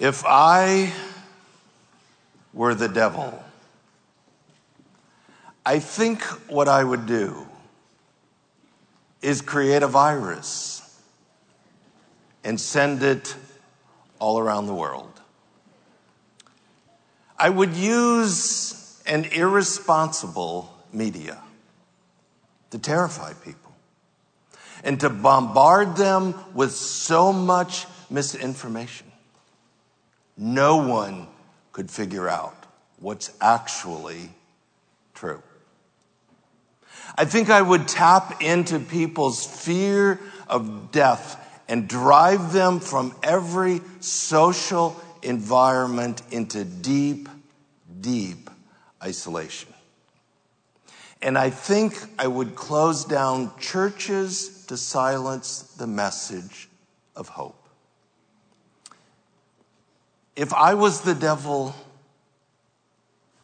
If I were the devil, I think what I would do is create a virus and send it all around the world. I would use an irresponsible media to terrify people and to bombard them with so much misinformation. No one could figure out what's actually true. I think I would tap into people's fear of death and drive them from every social environment into deep, deep isolation. And I think I would close down churches to silence the message of hope. If I was the devil,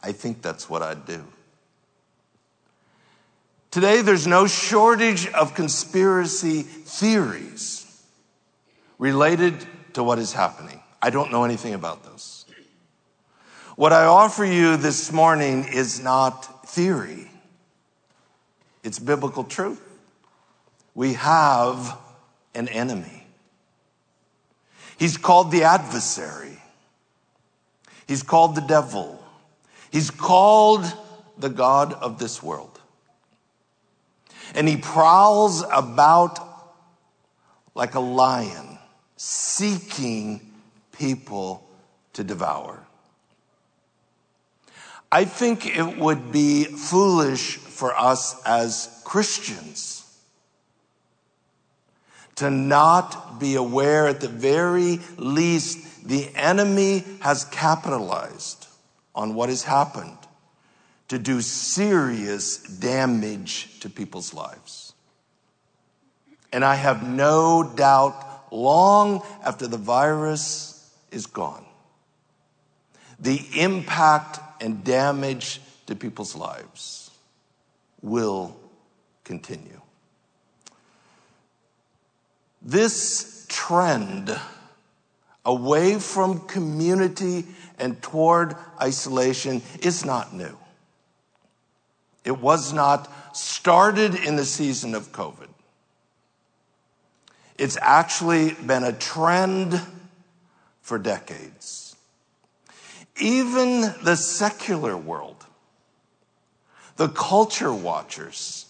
I think that's what I'd do. Today, there's no shortage of conspiracy theories related to what is happening. I don't know anything about those. What I offer you this morning is not theory. It's biblical truth. We have an enemy. He's called the adversary. He's called the devil. He's called the god of this world. And he prowls about like a lion, seeking people to devour. I think it would be foolish for us as Christians to not be aware, at the very least, the enemy has capitalized on what has happened to do serious damage to people's lives. And I have no doubt, long after the virus is gone, the impact and damage to people's lives will continue. This trend away from community and toward isolation is not new. It was not started in the season of COVID. It's actually been a trend for decades. Even the secular world, the culture watchers,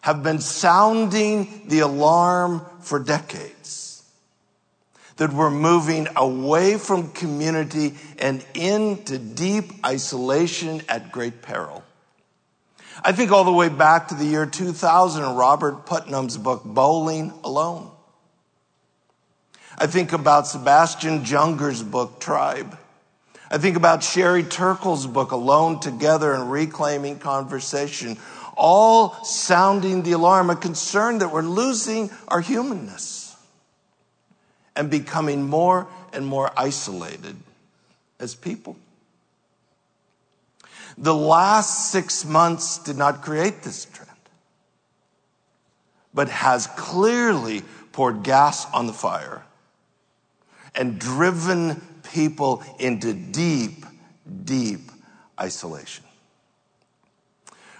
have been sounding the alarm for decades that we're moving away from community and into deep isolation at great peril. I think all the way back to the year 2000 in Robert Putnam's book, Bowling Alone. I think about Sebastian Junger's book, Tribe. I think about Sherry Turkle's book, Alone Together and Reclaiming Conversation, all sounding the alarm, a concern that we're losing our humanness and becoming more and more isolated as people. The last 6 months did not create this trend, but has clearly poured gas on the fire and driven people into deep, deep isolation.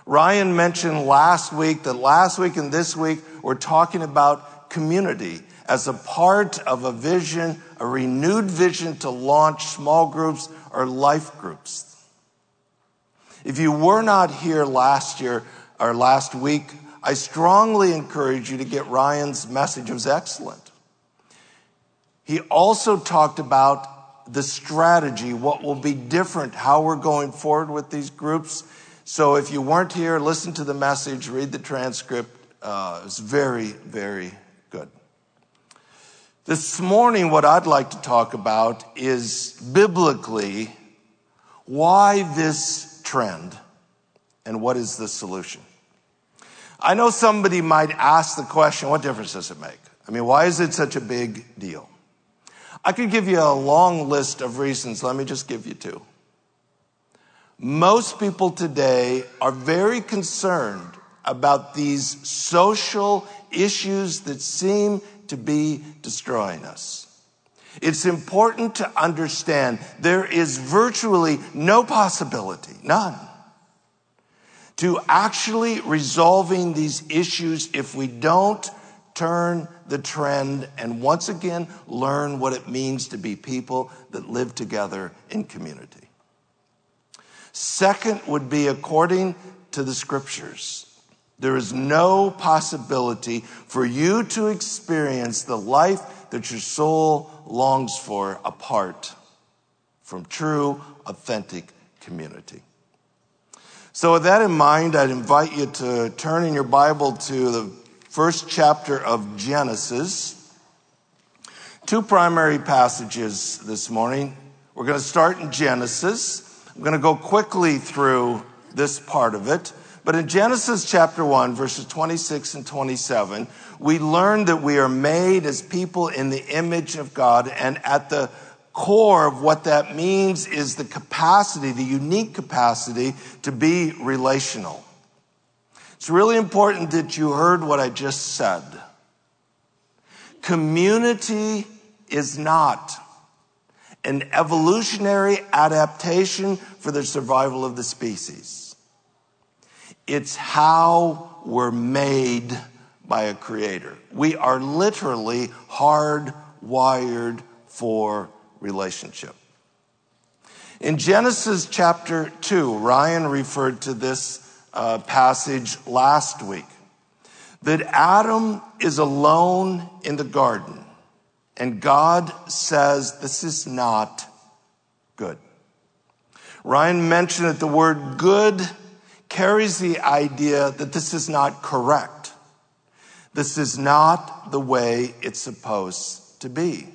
Ryan mentioned last week that last week and this week we're talking about community as a part of a vision, a renewed vision to launch small groups or life groups. If you were not here last week, I strongly encourage you to get Ryan's message. It was excellent. He also talked about the strategy, what will be different, how we're going forward with these groups. So if you weren't here, listen to the message, read the transcript. It's very, very good. This morning, what I'd like to talk about is biblically why this trend and what is the solution. I know somebody might ask the question, what difference does it make? I mean, why is it such a big deal? I could give you a long list of reasons. Let me just give you two. Most people today are very concerned about these social issues that seem to be destroying us. It's important to understand there is virtually no possibility, none, to actually resolving these issues if we don't turn the trend and once again learn what it means to be people that live together in community. Second would be according to the scriptures. There is no possibility for you to experience the life that your soul longs for apart from true, authentic community. So with that in mind, I'd invite you to turn in your Bible to the first chapter of Genesis. Two primary passages this morning. We're going to start in Genesis. I'm going to go quickly through this part of it. But in Genesis chapter 1, verses 26 and 27, we learn that we are made as people in the image of God. And at the core of what that means is the capacity, the unique capacity to be relational. It's really important that you heard what I just said. Community is not an evolutionary adaptation for the survival of the species. It's how we're made by a creator. We are literally hardwired for relationship. In Genesis chapter 2, Ryan referred to this passage last week, that Adam is alone in the garden, and God says this is not good. Ryan mentioned that the word good carries the idea that this is not correct. This is not the way it's supposed to be.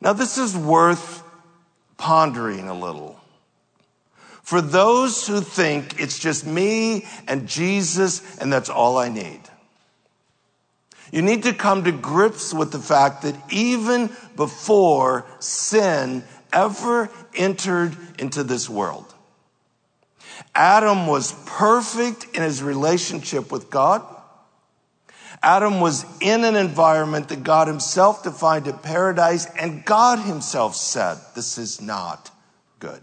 Now, this is worth pondering a little. For those who think it's just me and Jesus and that's all I need, you need to come to grips with the fact that even before sin ever entered into this world, Adam was perfect in his relationship with God. Adam was in an environment that God himself defined as paradise, and God himself said, this is not good.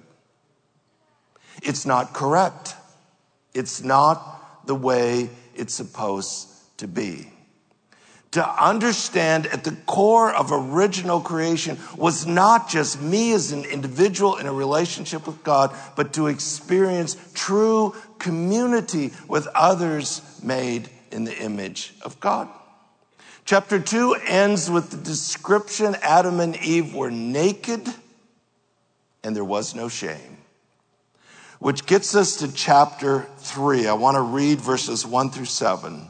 It's not correct. It's not the way it's supposed to be. To understand at the core of original creation was not just me as an individual in a relationship with God, but to experience true community with others made in the image of God. Chapter 2 ends with the description Adam and Eve were naked and there was no shame, which gets us to chapter 3. I want to read verses 1 through 7.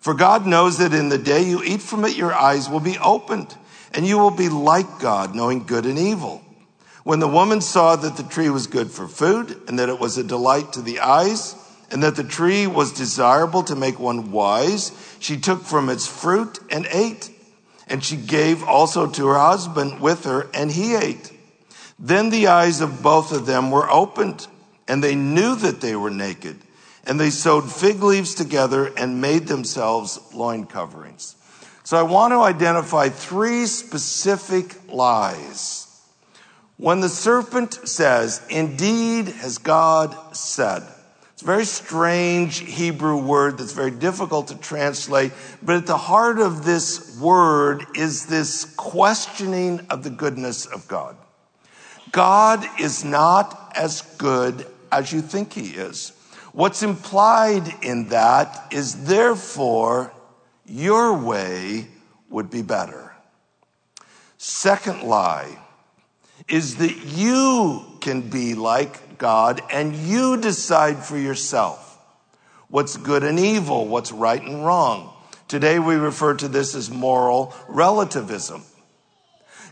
For God knows that in the day you eat from it, your eyes will be opened, and you will be like God, knowing good and evil. When the woman saw that the tree was good for food, and that it was a delight to the eyes, and that the tree was desirable to make one wise, she took from its fruit and ate. And she gave also to her husband with her, and he ate. Then the eyes of both of them were opened, and they knew that they were naked. And they sewed fig leaves together and made themselves loin coverings. So I want to identify three specific lies. When the serpent says, indeed, as God said. It's a very strange Hebrew word that's very difficult to translate. But at the heart of this word is this questioning of the goodness of God. God is not as good as you think he is. What's implied in that is, therefore, your way would be better. Second lie is that you can be like God and you decide for yourself what's good and evil, what's right and wrong. Today we refer to this as moral relativism.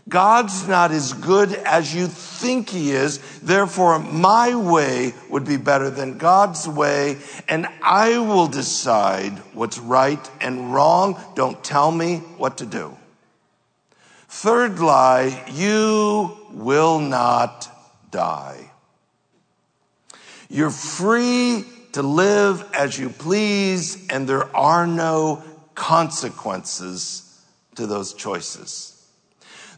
God's not as good as you think he is. Therefore, my way would be better than God's way. And I will decide what's right and wrong. Don't tell me what to do. Third lie, you will not die. You're free to live as you please, and there are no consequences to those choices.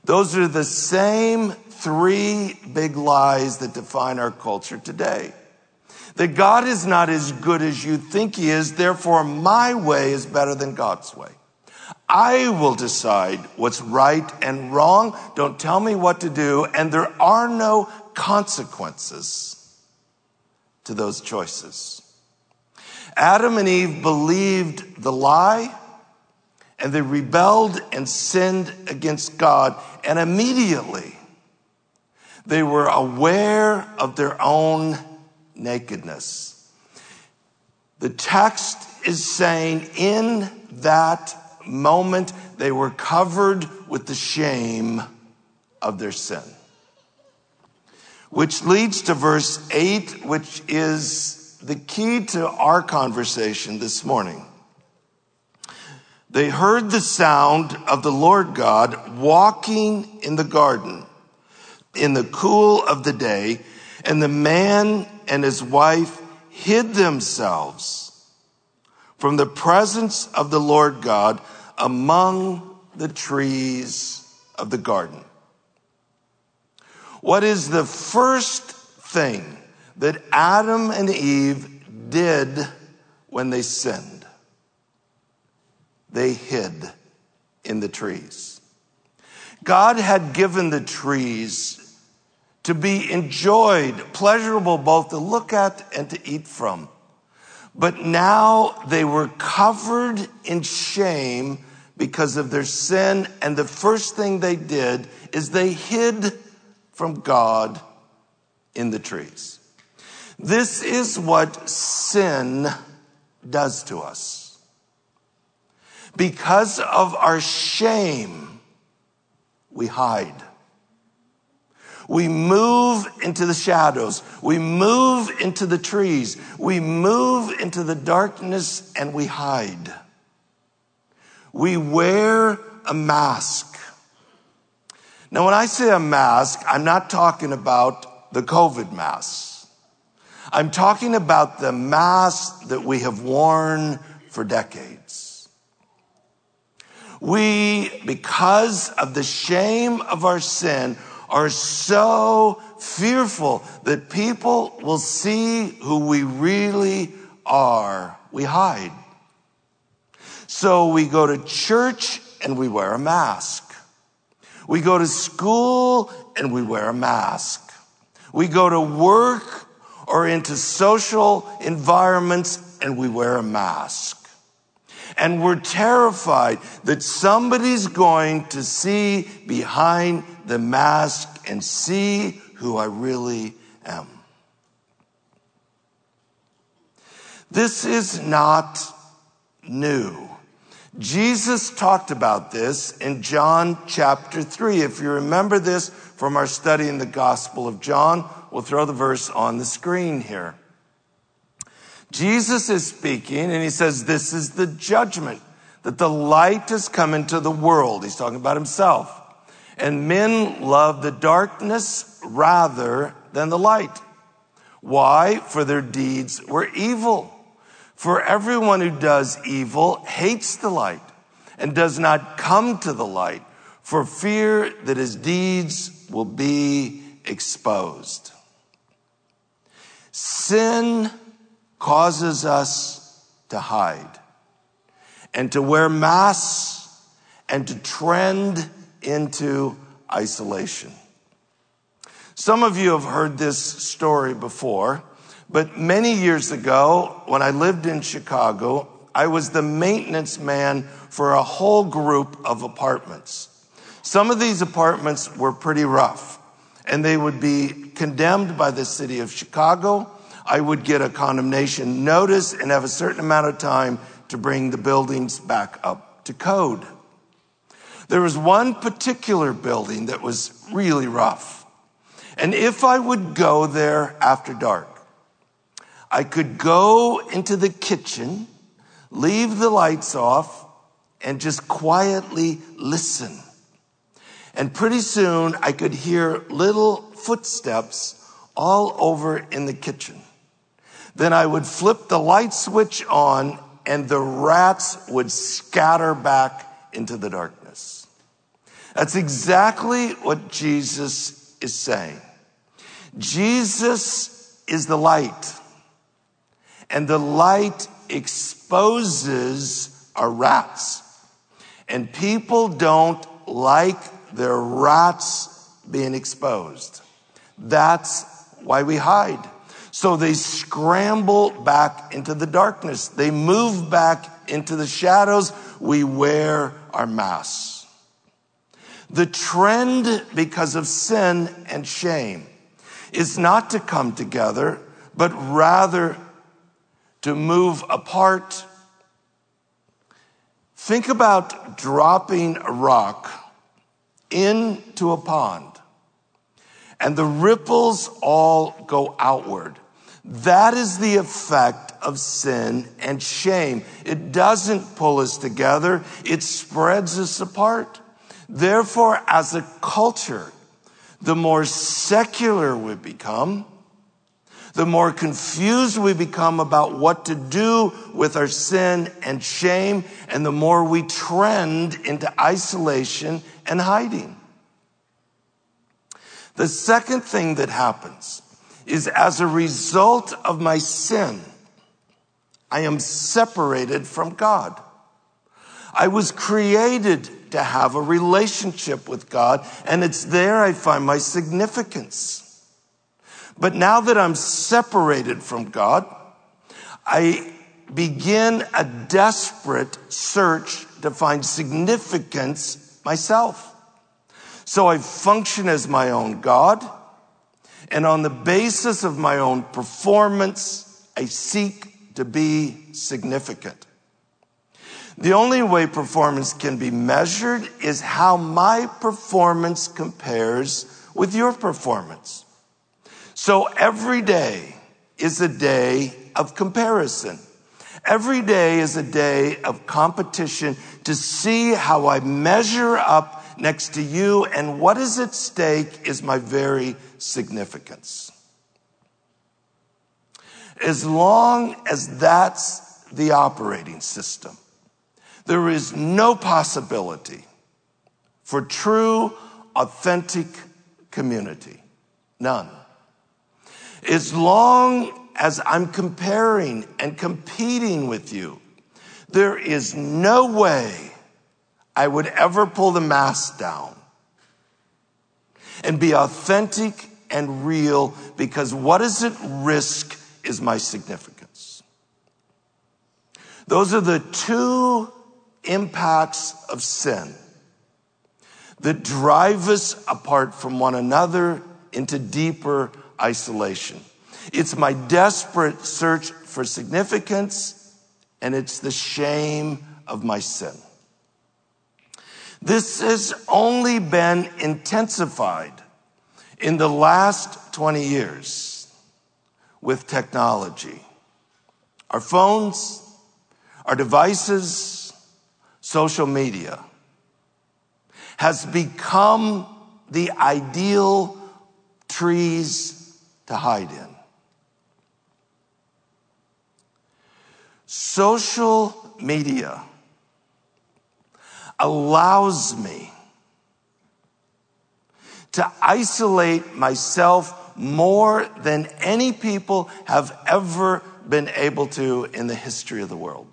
Those are the same three big lies that define our culture today. That God is not as good as you think he is, therefore my way is better than God's way. I will decide what's right and wrong. Don't tell me what to do, and there are no consequences to those choices. Adam and Eve believed the lie, and they rebelled and sinned against God. And immediately, they were aware of their own nakedness. The text is saying in that moment, they were covered with the shame of their sin. Which leads to verse 8, which is the key to our conversation this morning. They heard the sound of the Lord God walking in the garden in the cool of the day, and the man and his wife hid themselves from the presence of the Lord God among the trees of the garden. What is the first thing that Adam and Eve did when they sinned? They hid in the trees. God had given the trees to be enjoyed, pleasurable both to look at and to eat from. But now they were covered in shame because of their sin. And the first thing they did is they hid from God in the trees. This is what sin does to us. Because of our shame, we hide. We move into the shadows. We move into the trees. We move into the darkness, and we hide. We wear a mask. Now, when I say a mask, I'm not talking about the COVID mask. I'm talking about the mask that we have worn for decades. We, because of the shame of our sin, are so fearful that people will see who we really are. We hide. So we go to church and we wear a mask. We go to school and we wear a mask. We go to work or into social environments and we wear a mask. And we're terrified that somebody's going to see behind the mask and see who I really am. This is not new. Jesus talked about this in John chapter 3. If you remember this from our study in the Gospel of John, we'll throw the verse on the screen here. Jesus is speaking, and he says, this is the judgment, that the light has come into the world. He's talking about himself. And men love the darkness rather than the light. Why? For their deeds were evil. For everyone who does evil hates the light and does not come to the light for fear that his deeds will be exposed. Sin causes us to hide and to wear masks and to trend into isolation. Some of you have heard this story before, but many years ago, when I lived in Chicago, I was the maintenance man for a whole group of apartments. Some of these apartments were pretty rough, and they would be condemned by the city of Chicago. I would get a condemnation notice and have a certain amount of time to bring the buildings back up to code. There was one particular building that was really rough. And if I would go there after dark, I could go into the kitchen, leave the lights off, and just quietly listen. And pretty soon I could hear little footsteps all over in the kitchen. Then I would flip the light switch on and the rats would scatter back into the darkness. That's exactly what Jesus is saying. Jesus is the light, and the light exposes our rats. And people don't like their rats being exposed. That's why we hide. So they scramble back into the darkness. They move back into the shadows. We wear our masks. The trend, because of sin and shame, is not to come together, but rather to move apart. Think about dropping a rock into a pond, and the ripples all go outward. That is the effect of sin and shame. It doesn't pull us together. It spreads us apart. Therefore, as a culture, the more secular we become, the more confused we become about what to do with our sin and shame, and the more we trend into isolation and hiding. The second thing that happens is, as a result of my sin, I am separated from God. I was created to have a relationship with God, and it's there I find my significance. But now that I'm separated from God, I begin a desperate search to find significance myself. So I function as my own God, and on the basis of my own performance, I seek to be significant. The only way performance can be measured is how my performance compares with your performance. So every day is a day of comparison. Every day is a day of competition to see how I measure up next to you, and what is at stake is my very significance. As long as that's the operating system, there is no possibility for true, authentic community. None. As long as I'm comparing and competing with you, there is no way I would ever pull the mask down and be authentic and real, because what is at risk is my significance. Those are the two impacts of sin that drive us apart from one another into deeper isolation. It's my desperate search for significance, and it's the shame of my sin. This has only been intensified in the last 20 years with technology. Our phones, our devices, social media has become the ideal trees to hide in. Social media allows me to isolate myself more than any people have ever been able to in the history of the world.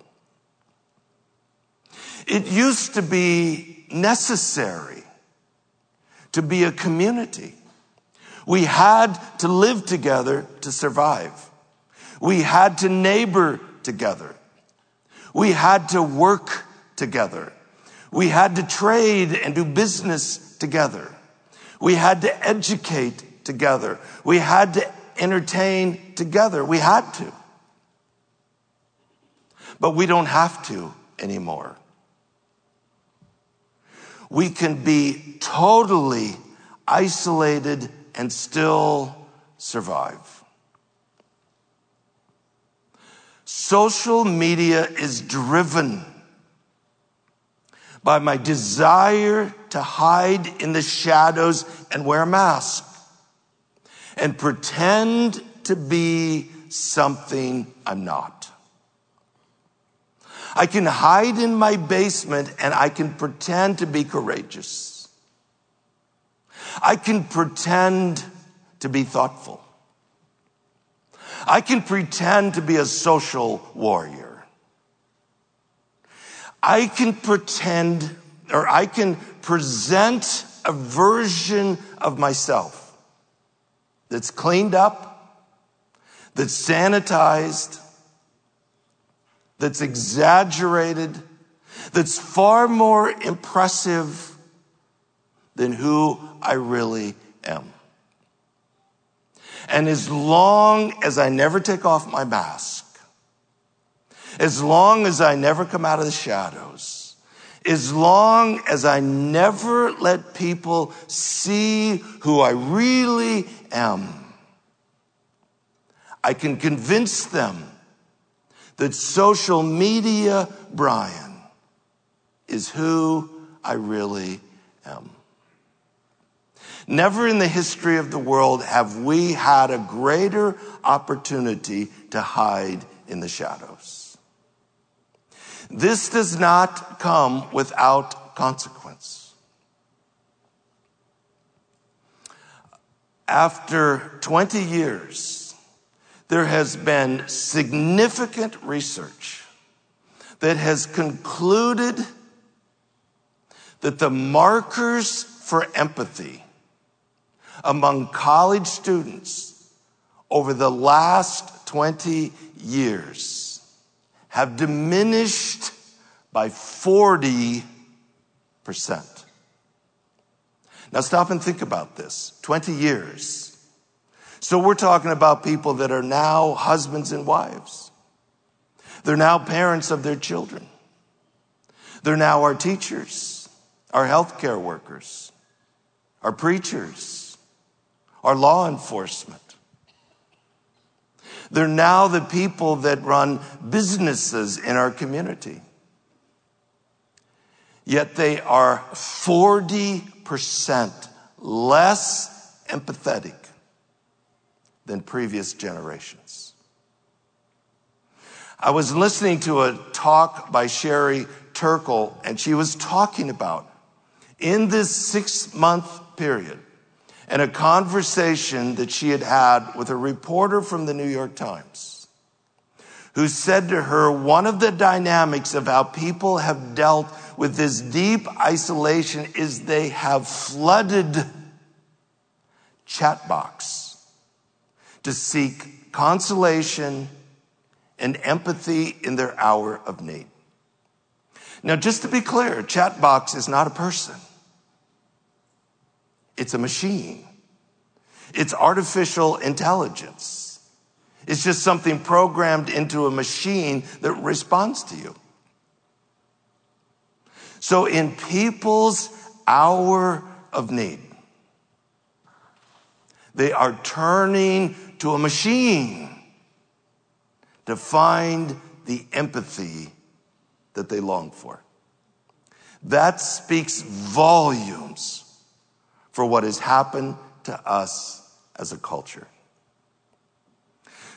It used to be necessary to be a community. We had to live together to survive. We had to neighbor together. We had to work together. We had to trade and do business together. We had to educate together. We had to entertain together. We had to. But we don't have to anymore. We can be totally isolated and still survive. Social media is driven by my desire to hide in the shadows and wear a mask and pretend to be something I'm not. I can hide in my basement and I can pretend to be courageous. I can pretend to be thoughtful. I can pretend to be a social warrior. I can present a version of myself that's cleaned up, that's sanitized, that's exaggerated, that's far more impressive than who I really am. And as long as I never take off my mask, as long as I never come out of the shadows, as long as I never let people see who I really am, I can convince them that social media Brian is who I really am. Never in the history of the world have we had a greater opportunity to hide in the shadows. This does not come without consequence. After 20 years, there has been significant research that has concluded that the markers for empathy among college students over the last 20 years have diminished by 40%. Now stop and think about this. 20 years. So we're talking about people that are now husbands and wives. They're now parents of their children. They're now our teachers, our healthcare workers, our preachers, our law enforcement. They're now the people that run businesses in our community. Yet they are 40% less empathetic than previous generations. I was listening to a talk by Sherry Turkle, and she was talking about, in this 6-month period, and a conversation that she had had with a reporter from the New York Times, who said to her, one of the dynamics of how people have dealt with this deep isolation is they have flooded chat box to seek consolation and empathy in their hour of need. Now, just to be clear, chatbox is not a person. It's a machine. It's artificial intelligence. It's just something programmed into a machine that responds to you. So in people's hour of need, they are turning to a machine to find the empathy that they long for. That speaks volumes for what has happened to us as a culture.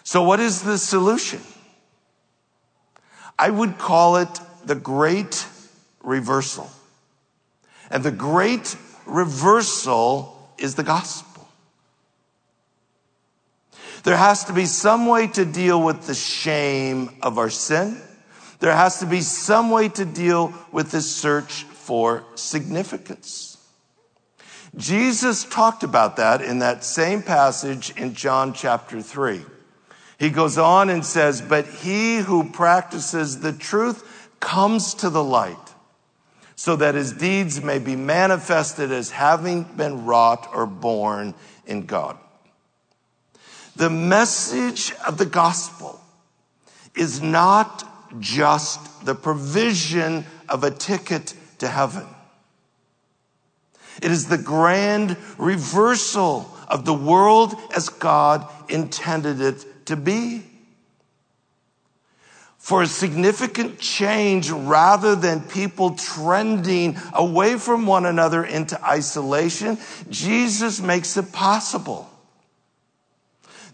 So what is the solution? I would call it the great reversal. And the great reversal is the gospel. There has to be some way to deal with the shame of our sin. There has to be some way to deal with the search for significance. Jesus talked about that in that same passage in John chapter 3. He goes on and says, "But he who practices the truth comes to the light, so that his deeds may be manifested as having been wrought or born in God." The message of the gospel is not just the provision of a ticket to heaven. It is the grand reversal of the world as God intended it to be. For a significant change, rather than people trending away from one another into isolation, Jesus makes it possible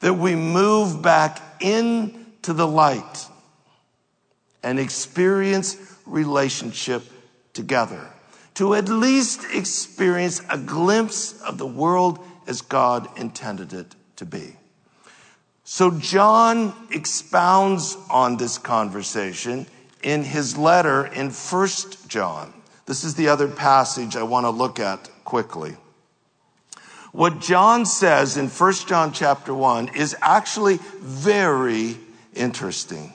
that we move back into the light and experience relationship together, to at least experience a glimpse of the world as God intended it to be. So John expounds on this conversation in his letter in 1 John. This is the other passage I want to look at quickly. What John says in 1 John chapter 1 is actually very interesting.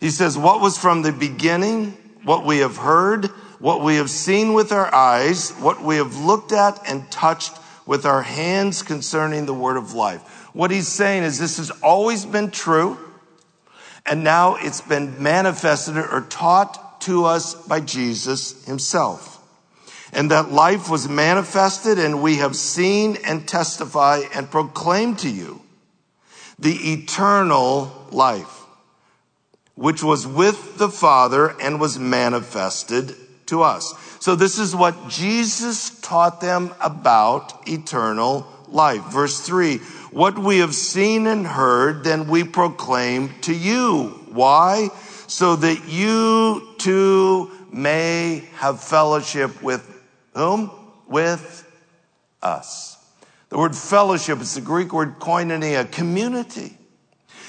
He says, what was from the beginning, what we have heard, what we have seen with our eyes, what we have looked at and touched with our hands concerning the word of life. What he's saying is this has always been true, and now it's been manifested or taught to us by Jesus himself. And that life was manifested, and we have seen and testify and proclaim to you the eternal life, which was with the Father and was manifested to us. So this is what Jesus taught them about eternal life. Verse 3, what we have seen and heard, then we proclaim to you. Why? So that you too may have fellowship with whom? With us. The word fellowship is the Greek word koinonia, community.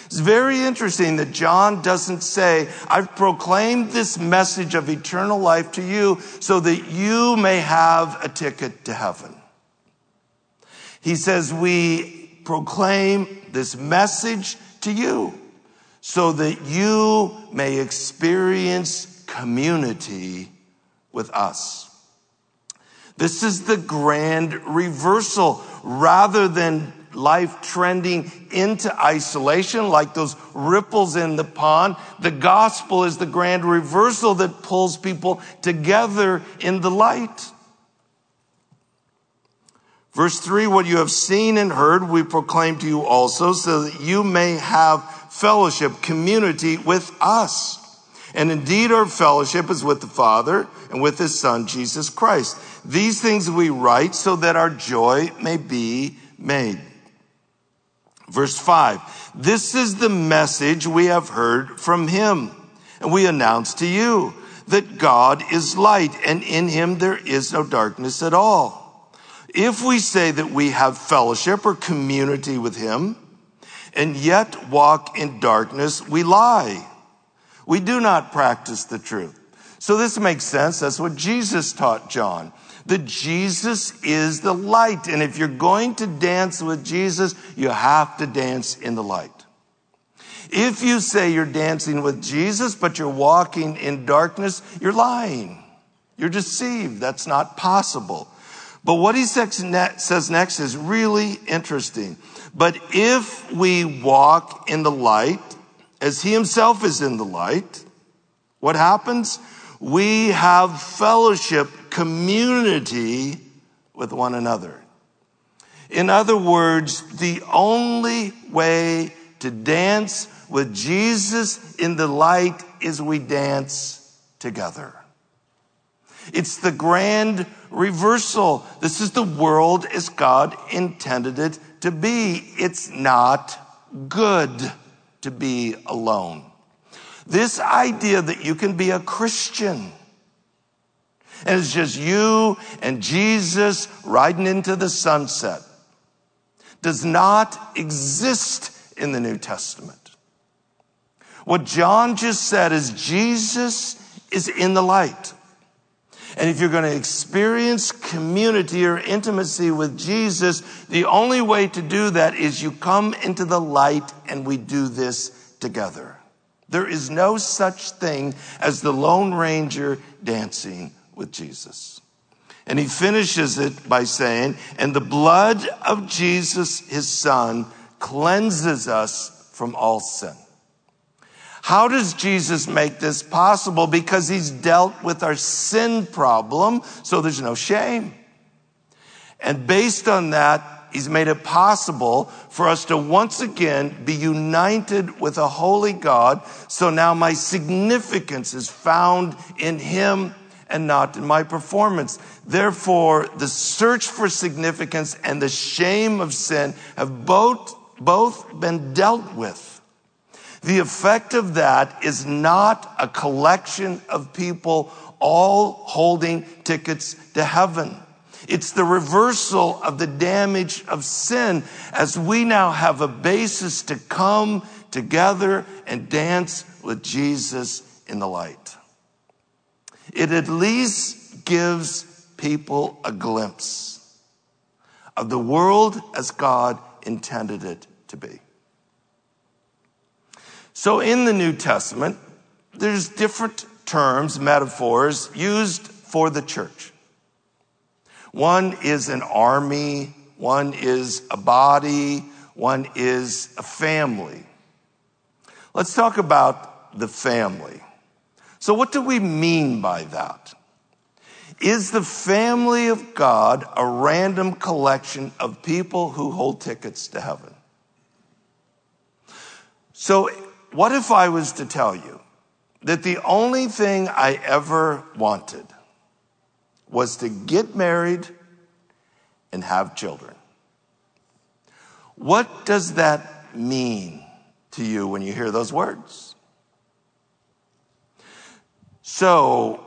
It's very interesting that John doesn't say, I've proclaimed this message of eternal life to you so that you may have a ticket to heaven. He says, we proclaim this message to you so that you may experience community with us. This is the grand reversal. Rather than life trending into isolation like those ripples in the pond, the gospel is the grand reversal that pulls people together in the light. Verse 3, what you have seen and heard, we proclaim to you also, so that you may have fellowship, community with us. And indeed our fellowship is with the Father and with his Son, Jesus Christ. These things we write so that our joy may be made. Verse 5, this is the message we have heard from him, and we announce to you that God is light, and in him there is no darkness at all. If we say that we have fellowship or community with him and yet walk in darkness, we lie. We do not practice the truth. So this makes sense. That's what Jesus taught John, that Jesus is the light. And if you're going to dance with Jesus, you have to dance in the light. If you say you're dancing with Jesus, but you're walking in darkness, you're lying. You're deceived. That's not possible. But what he says next is really interesting. But if we walk in the light, as he himself is in the light, what happens? We have fellowship, community with one another. In other words, the only way to dance with Jesus in the light is we dance together. It's the grand reversal. This is the world as God intended it to be. It's not good to be alone. This idea that you can be a Christian and it's just you and Jesus riding into the sunset does not exist in the New Testament. What John just said is Jesus is in the light. And if you're going to experience community or intimacy with Jesus, the only way to do that is you come into the light and we do this together. There is no such thing as the Lone Ranger dancing with Jesus. And he finishes it by saying, and the blood of Jesus, his Son, cleanses us from all sin. How does Jesus make this possible? Because he's dealt with our sin problem, so there's no shame. And based on that, he's made it possible for us to once again be united with a holy God. So now my significance is found in him and not in my performance. Therefore, the search for significance and the shame of sin have both been dealt with. The effect of that is not a collection of people all holding tickets to heaven. It's the reversal of the damage of sin as we now have a basis to come together and dance with Jesus in the light. It at least gives people a glimpse of the world as God intended it to be. So in the New Testament, there's different terms, metaphors, used for the church. One is an army, one is a body, one is a family. Let's talk about the family. So what do we mean by that? Is the family of God a random collection of people who hold tickets to heaven? So what if I was to tell you that the only thing I ever wanted was to get married and have children? What does that mean to you when you hear those words? So,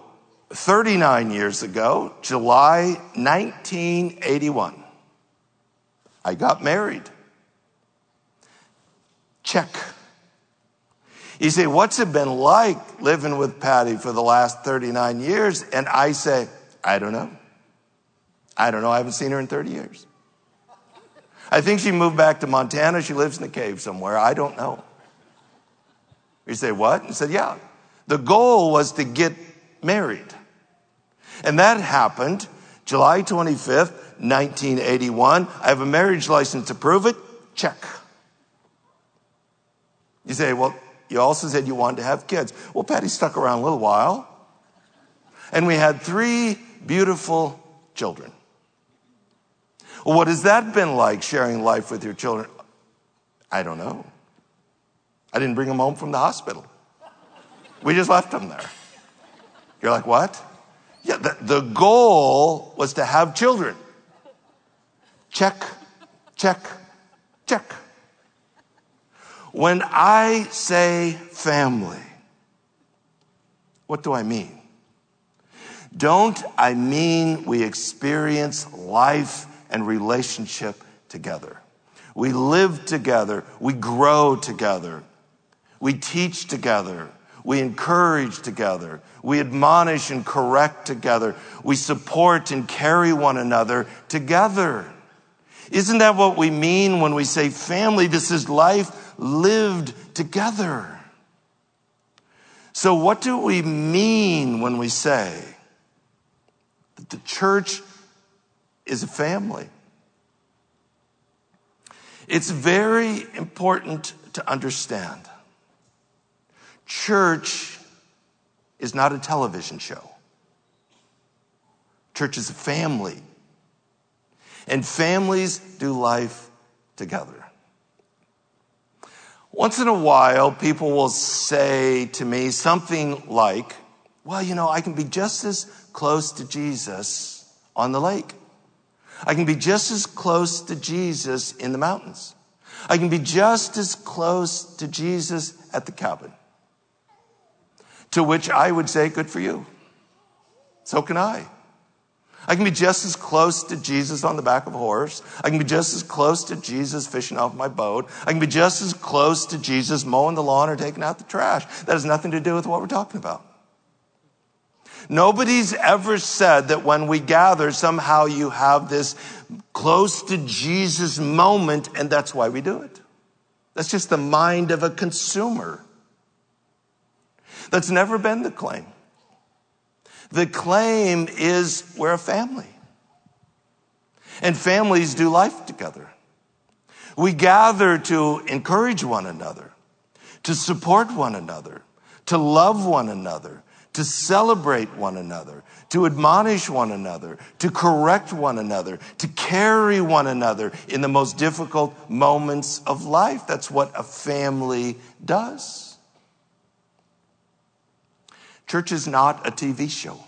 39 years ago, July 1981, I got married. Check. You say, what's it been like living with Patty for the last 39 years? And I say, I don't know. I haven't seen her in 30 years. I think she moved back to Montana. She lives in a cave somewhere. I don't know. You say, what? I said, yeah. The goal was to get married. And that happened July 25th, 1981. I have a marriage license to prove it. Check. You say, well, you also said you wanted to have kids. Well, Patty stuck around a little while. And we had 3 beautiful children. Well, what has that been like, sharing life with your children? I don't know. I didn't bring them home from the hospital. We just left them there. You're like, what? Yeah, the goal was to have children. Check, check, check. When I say family, what do I mean? Don't I mean we experience life and relationship together? We live together. We grow together. We teach together. We encourage together. We admonish and correct together. We support and carry one another together. Isn't that what we mean when we say family? This is life lived together. So what do we mean when we say that the church is a family? It's very important to understand. Church is not a television show. Church is a family. And families do life together. Once in a while, people will say to me something like, well, you know, I can be just as close to Jesus on the lake. I can be just as close to Jesus in the mountains. I can be just as close to Jesus at the cabin. To which I would say, good for you. So can I. I can be just as close to Jesus on the back of a horse. I can be just as close to Jesus fishing off my boat. I can be just as close to Jesus mowing the lawn or taking out the trash. That has nothing to do with what we're talking about. Nobody's ever said that when we gather, somehow you have this close to Jesus moment, and that's why we do it. That's just the mind of a consumer. That's never been the claim. The claim is we're a family. And families do life together. We gather to encourage one another, to support one another, to love one another, to celebrate one another, to admonish one another, to correct one another, to carry one another in the most difficult moments of life. That's what a family does. Church is not a TV show.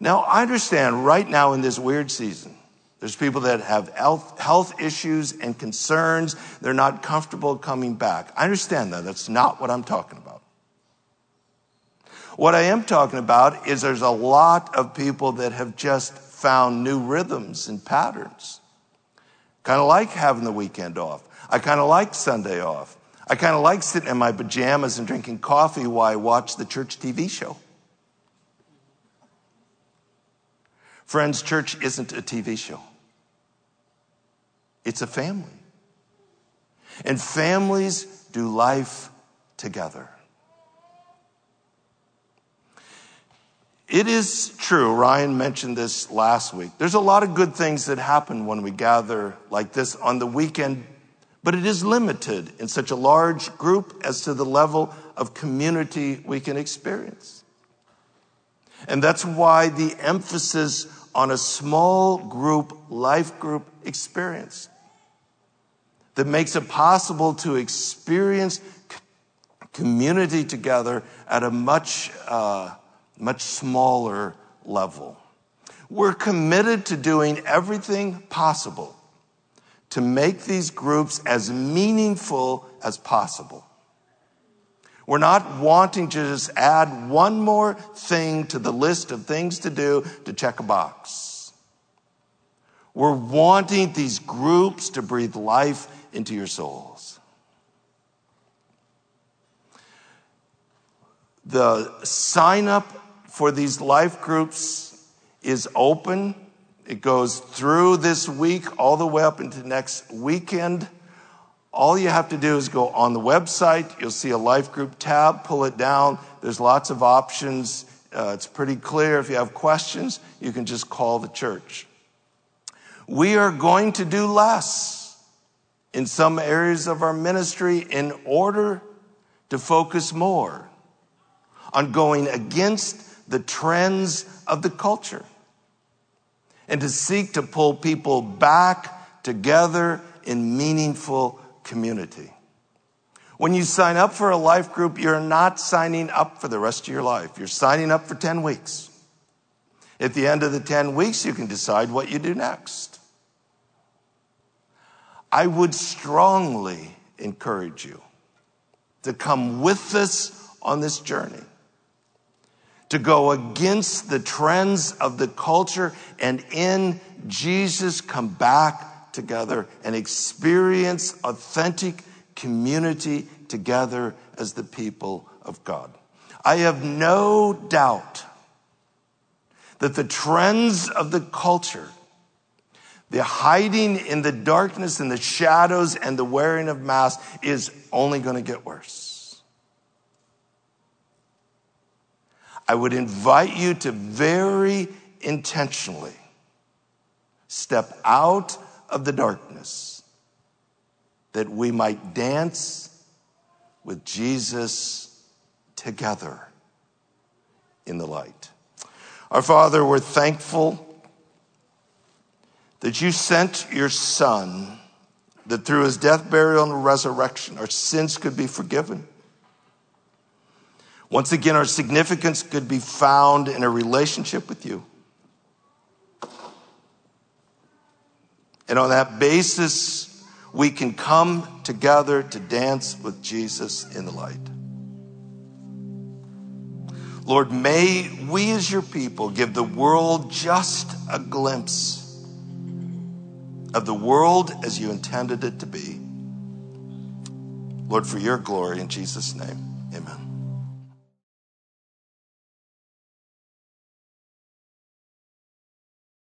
Now, I understand right now in this weird season, there's people that have health issues and concerns. They're not comfortable coming back. I understand that. That's not what I'm talking about. What I am talking about is there's a lot of people that have just found new rhythms and patterns. Kind of like having the weekend off. I kind of like Sunday off. I kind of like sitting in my pajamas and drinking coffee while I watch the church TV show. Friends, church isn't a TV show. It's a family. And families do life together. It is true, Ryan mentioned this last week. There's a lot of good things that happen when we gather like this on the weekend, but it is limited in such a large group as to the level of community we can experience. And that's why the emphasis on a small group, life group experience that makes it possible to experience community together at a much smaller level. We're committed to doing everything possible to make these groups as meaningful as possible. We're not wanting to just add one more thing to the list of things to do to check a box. We're wanting these groups to breathe life into your souls. The sign up for these life groups is open. It goes through this week all the way up into next weekend. All you have to do is go on the website. You'll see a life group tab. Pull it down. There's lots of options. It's pretty clear. If you have questions, you can just call the church. We are going to do less in some areas of our ministry in order to focus more on going against the trends of the culture and to seek to pull people back together in meaningful community. When you sign up for a life group, you're not signing up for the rest of your life. You're signing up for 10 weeks. At the end of the 10 weeks, you can decide what you do next. I would strongly encourage you to come with us on this journey, to go against the trends of the culture and in Jesus come back together and experience authentic community together as the people of God. I have no doubt that the trends of the culture, the hiding in the darkness and the shadows and the wearing of masks is only going to get worse. I would invite you to very intentionally step out of the darkness, that we might dance with Jesus together in the light. Our Father, we're thankful that you sent your Son, that through his death, burial, and resurrection, our sins could be forgiven. Once again, our significance could be found in a relationship with you. And on that basis, we can come together to dance with Jesus in the light. Lord, may we as your people give the world just a glimpse of the world as you intended it to be. Lord, for your glory, in Jesus' name, amen.